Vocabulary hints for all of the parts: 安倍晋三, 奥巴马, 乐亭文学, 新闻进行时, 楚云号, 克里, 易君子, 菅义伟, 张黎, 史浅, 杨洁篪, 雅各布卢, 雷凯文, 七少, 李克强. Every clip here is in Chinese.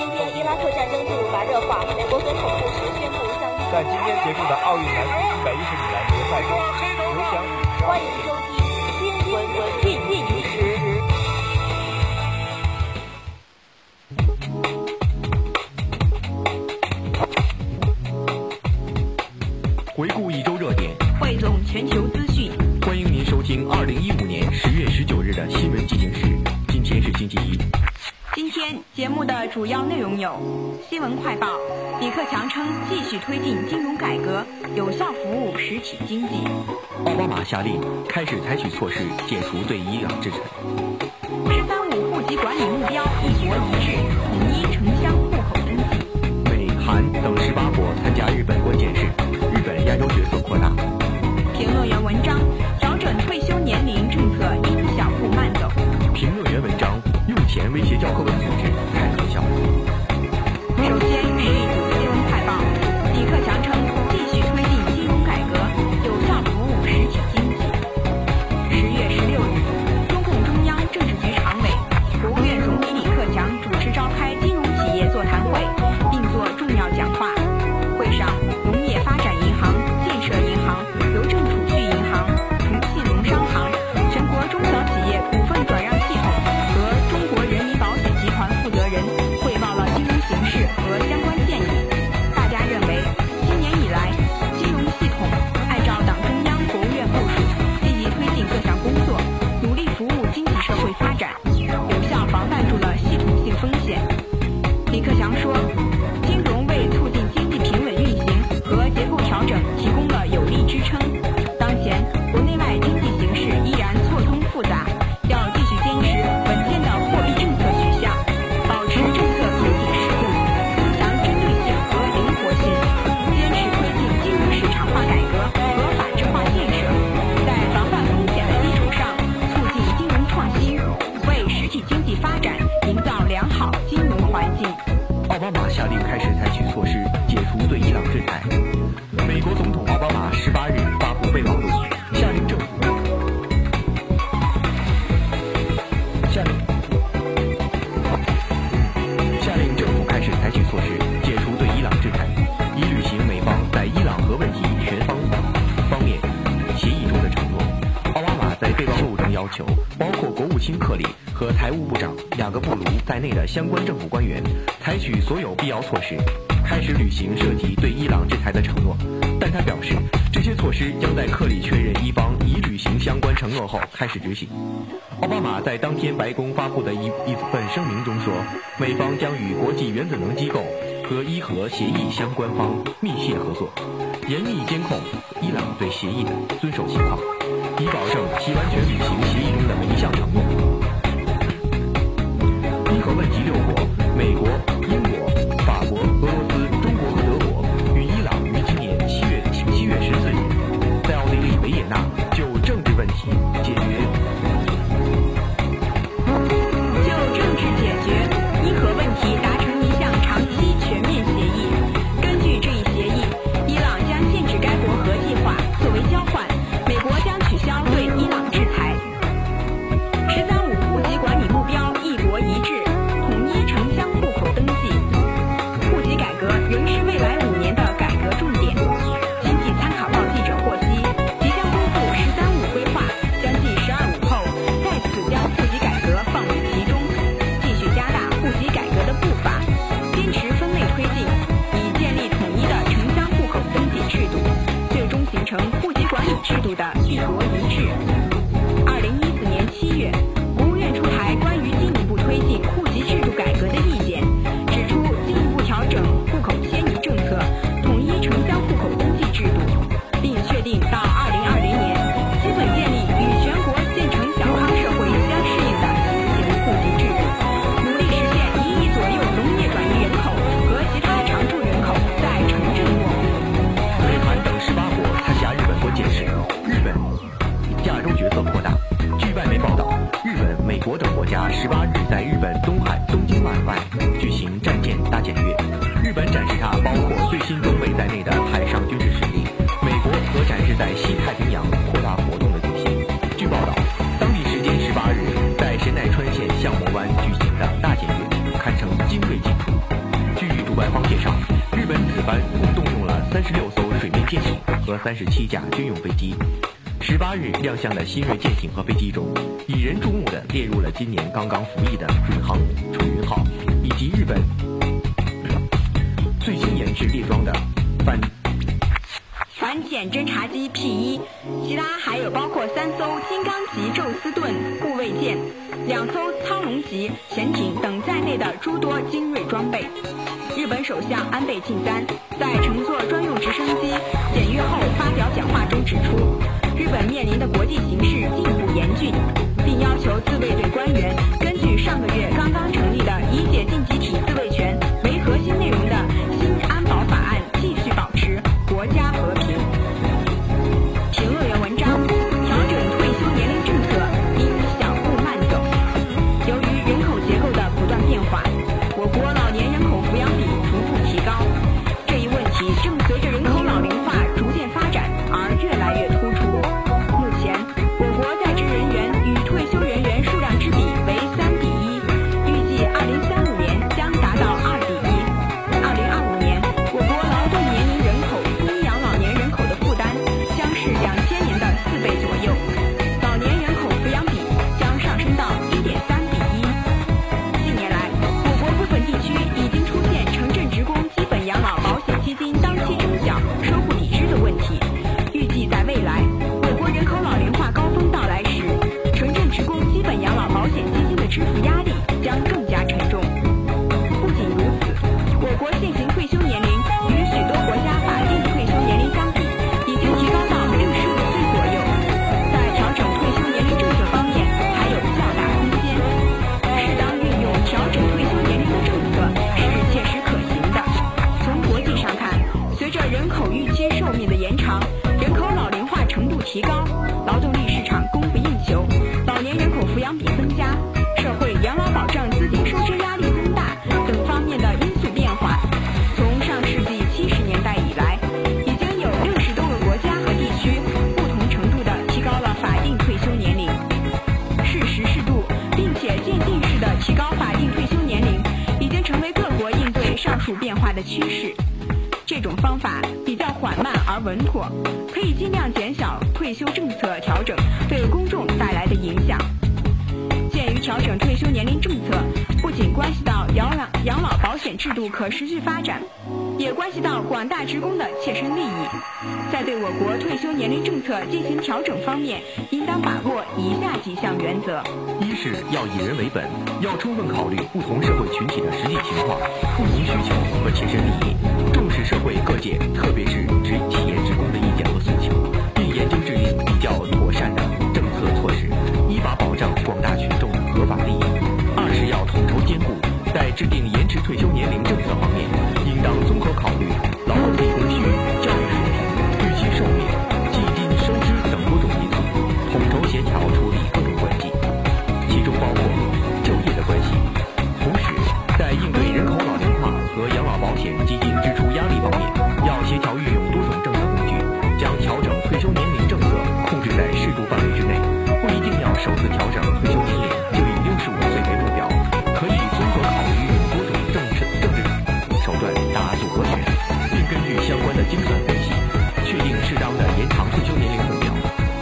今天伊拉克战争进入白热化，美国总统布什宣布将在今天结束的奥运男子110米栏决赛中，刘翔以欢迎收听新闻进行时。回顾一周热点，汇总全球资讯。欢迎您收听2015年10月19日的新闻进行时。今天是星期一。今天节目的主要内容有：新闻快报，李克强称继续推进金融改革，有效服务实体经济；奥巴马下令开始采取措施解除对伊朗制裁；“1355”户籍管理目标一国一制，统一城乡户口登记；美、韩等18国参加日本关键式，日本亚洲角色扩大。评论员文章：调整退休年龄政策因小步慢走。评论员文章。用钱威胁教科文组织太可笑了。首先是新闻快报，李克强称继续推进金融改革，有效服务实体经济。10月16日，中共中央政治局常委、国务院总理李克强主持召开金融企业座谈会，并作重要讲话。会上，农业发展银行、建设银行、邮政储蓄银行、重庆农商行、全国中小企业股份转让系统。和相关建议，大家认为，今年以来，金融系统按照党中央、国务院部署，积极推进各项工作，努力服务经济社会发展，有效防范住了系统性风险。李克强说，金融为促进经济平稳运行和结构调整提供了有力支撑。当前，国内外经济形势依然错综复杂，要继续坚持稳健的货币政策取向，保持政策总体。奥巴马下令开始采取措施解除对伊朗制裁。美国总统奥巴马18日发布备忘录，下令政府开始采取措施解除对伊朗制裁，以履行美方在伊朗核问题全方面协议中的承诺。奥巴马在备忘录中要求，包括国务卿克里和财务部长雅各布卢在内的相关政府官员采取所有必要措施，开始履行涉及对伊朗制裁的承诺。但他表示，这些措施将在克里确认伊方已履行相关承诺后开始执行。奥巴马在当天白宫发布的一份声明中说，美方将与国际原子能机构和伊核协议相关方密切合作，严密监控伊朗对协议的遵守情况，以保证其完全履行协议中的每一项承诺。伊核问题6国，美国、英国、法国、俄罗斯、中国和德国与伊朗于今年7月14日在奥地利维也纳就政治问题解决伊核问题达成一项长期全面协议。根据这一协议，伊朗将限制该国核计划，作为交换，美国将取消对伊朗制裁。1355户籍管理目标一国一制，统一城乡户口登记。值班共动用了36艘水面舰艇和37架军用飞机。18日亮相的新锐舰艇和飞机中，引人注目的列入了今年刚刚服役的准航母"楚云号"以及日本最新研制列装的反潜侦察机 P1， 其他还有包括3艘金刚级宙斯盾护卫舰、2艘苍龙级潜艇等在内的诸多精锐装备。日本首相安倍晋三在乘坐专用直升机检阅后发表讲话中指出，日本面临的国际形势进一步严峻，并要求自卫队官员根据上个月刚刚成立的1届晋级体自卫权为核心内容的新安保法案继续保持国家和平。评论员文章：调整退休年龄政策应小步慢走。由于人口结构的不断变化，我国老年人口抚养比逐步提高，这一问题正随着人口老龄化逐渐发展而越来越突出。目前，我国在职人员与退休人员数量之比为3:1，预计2035年将达到2:1。2025年，我国劳动年龄人口供养老年人口的负担将是2000年的4倍左右，老年人口抚养比将上升到1.3:1。近年来，我国部分地区已经出现城镇职工基本养老保险基金当期征缴、收不抵支的问题。预计在未来，我国人口老龄化高峰到来时，城镇职工基本养老保险基金的支付压力将更加沉重。不仅如此，我国现行退休年龄与许多国家法定退休年龄相比，已经提高到65岁左右，在调整退休年龄政策方面还有较大空间。适当运用调整退休年龄的政策是切实可行的。从国际上看，随着人口预期寿命的延长，人口老龄化程度提高，劳动力市场供不应求，老年人口抚养比增加，社会养老保障资金收支压力增大等方面的因素变化。从上世纪70年代以来，已经有60多个国家和地区不同程度地提高了法定退休年龄。适时适度并且渐进式的提高法定退休年龄，已经成为各国应对上述变化的趋势。这种方法比较缓慢而稳妥，可以尽量减小退休政策调整对公众带来的影响。鉴于调整退休年龄政策不仅关系到养老保险制度可持续发展，也关系到广大职工的切身利益，在对我国退休年龄政策进行调整方面，应当把握以下几项原则：一是要以人为本，要充分考虑不同社会群体的实际情况、不同需求和切身利益，重视社会各界，特别是企业职工的意见和诉求，并研究制定比较妥善的政策措施，依法保障广大群众的合法利益。二是要统筹兼顾，在制定延迟退休年龄政策方面，应当综合考虑劳动力供需、教育水平、预期寿命、基金收支等多种因素，统筹协调处理各种关系，其中包括就业的关系。同时，在应对人口老龄化和养老保险基金支出压力方面，要协调运用多种政策工具，将调整退休年龄政策控制在适度范围之内，不一定要首次调整退休年龄就以65岁为目标，可以综合考虑多种政治手段打祖国拳，并根据相关的精算分析，确定适当的延长退休年龄目标。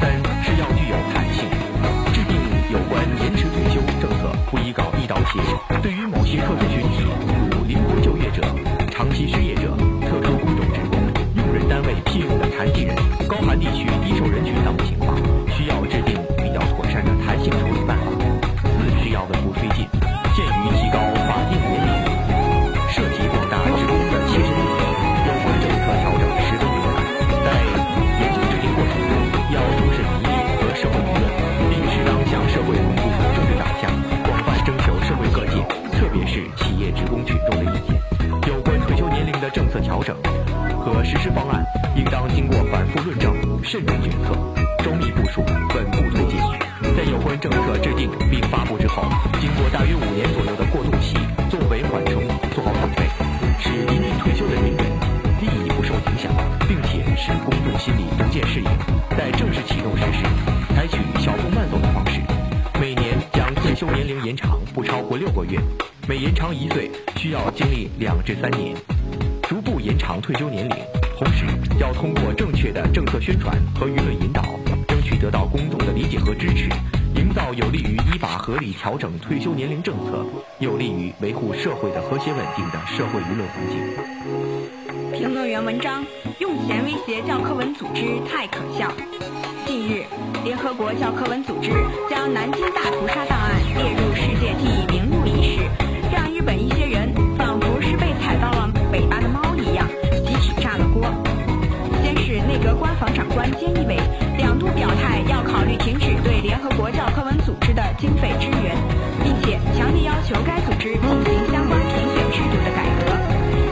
三是要具有弹性，制定有关延迟退休政策不宜搞一刀切，对于某些特殊群体，如灵活就业者、长期失业者、特殊工种职工、用人单位聘用的残疾人、高寒地区低收人群等情况，需要制定比较妥善的弹性处理办法。四是要稳步推进，鉴于提高法定年龄涉及广大职工的切身利益，有关政策调整十分敏感，在研究制定过程中要重视民意和社会舆论，并适当向社会巩固政治导向，广泛征求社会各界特别是企业职工群众的意见。有关退休年龄的政策调整和实施方案，应当经过反复论证，慎重决策，周密部署，稳步推进。在有关政策制定并发布之后，经过大约5年左右的过渡期，作为缓冲做好准备，使临近退休的人员利益不受影响，并且使公众心里逐渐适应。在正式启动实施，采取小步慢走的方式，每年将退休年龄延长不超过6个月，每延长1岁需要经历2至3年，逐步延长退休年龄，同时要通过正确的政策宣传和舆论引导，争取得到公众的理解和支持，营造有利于依法合理调整退休年龄政策、有利于维护社会的和谐稳定的社会舆论环境。评论员文章：用钱威胁教科文组织太可笑。近日，联合国教科文组织将南京大屠杀档案列入世界记忆名录一事，让日本一些人仿佛是被踩到了尾巴的猫一样，集体炸了锅。先是内阁官房长官菅义伟两度表态要考虑停止对联合国教科文组织的经费支援，并且强烈要求该组织进行相关评选制度的改革。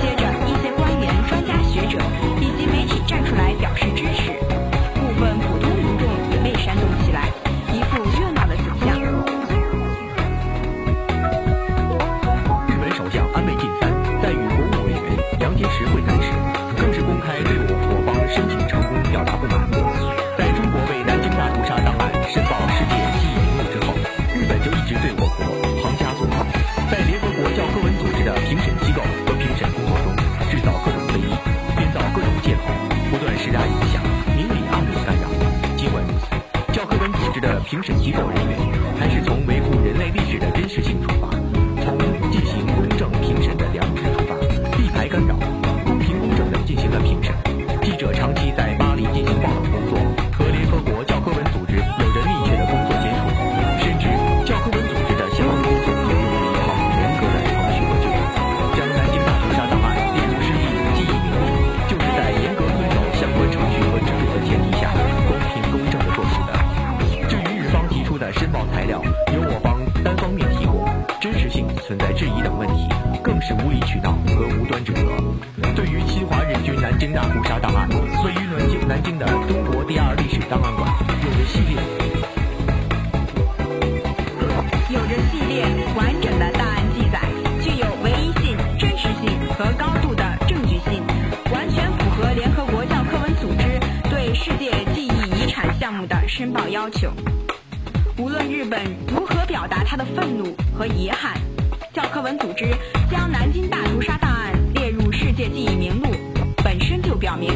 接着，一些官员、专家学者以及媒体站出来表示支持，部分普通民众也被煽动起来，一副热闹的景象。日本首相安倍晋三在与国务委员杨洁篪会谈时，更是公开对我方申请成功表达不满。在中国为南京大屠杀档案申报世界记忆名录之后，日本就一直对我国横加阻挠，在联合国教科文组织的评审机构和评审工作中制造各种非议，编造各种借口，不断施加影响，明里暗里干扰。尽管如此，教科文组织的评审机构人员还是从维护人类历史的真实性出发，从进行公正评审的良知出发，避排干扰，公平公正地进行了评审。记者长期在巴黎进行报道工作，和联合国教科文组织有着密切的工作接触，深知教科文组织的相关工作有一套严格的程序和制度。将南京大屠杀档案列入世界记忆名录，就是在严格遵守相关程序和制度的前提下，公平公正地做出的。至于日方提出的申报材料由我方单方面提供，真实性存在质疑等问题，更是无理取闹和无端指责。对于侵华日军南京大屠杀档案，位于南京的中国第二历史档案馆有着系列完整的档案记载，具有唯一性、真实性和高度的证据性，完全符合联合国教科文组织对世界记忆遗产项目的申报要求。无论日本如何表达他的愤怒和遗憾，教科文组织将南京大屠杀档案列入世界记忆名录，本身就表明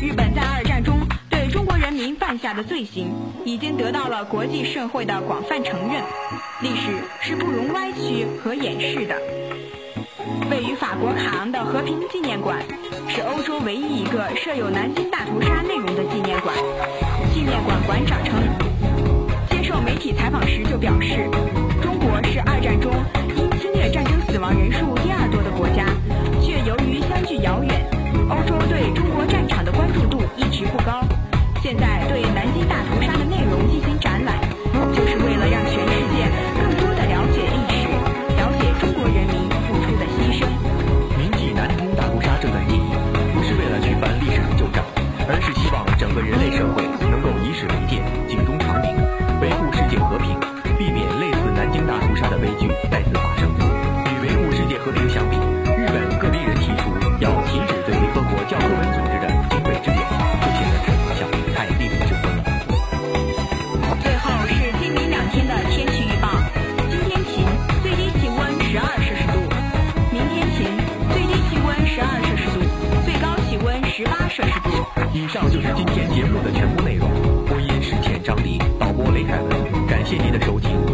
日本在二战中对中国人民犯下的罪行已经得到了国际社会的广泛承认，历史是不容歪曲和掩饰的。位于法国卡昂的和平纪念馆是欧洲唯一一个设有南京大屠杀内容的纪念馆。纪念馆馆长称，受媒体采访时就表示，中国是二战中因侵略战争死亡人数第二多的国家，却由于相距遥远，欧洲对中国战场的关注度一直不高。现在对南京大屠杀的内容进行展览，就是为了让全世界更多的了解历史，了解中国人民付出的牺牲。铭记南京大屠杀这段记忆，不是为了去翻历史的旧账，而是希望整个人类社会能够以史为鉴，警钟长鸣，维护世界和平，避免类似南京大屠杀的悲剧再次发生。与维护世界和平相比，日本个别人提出要停止对联合国教科文组织的经费支援，就显得太可笑、太利益之分了。最后是今明两天的天气预报：今天晴，最低气温12摄氏度；明天晴，最低气温12摄氏度，最高气温18摄氏度。以上就是今天节目的全部内容。播音：史浅、张黎，导播：雷凯文。感谢您的收听。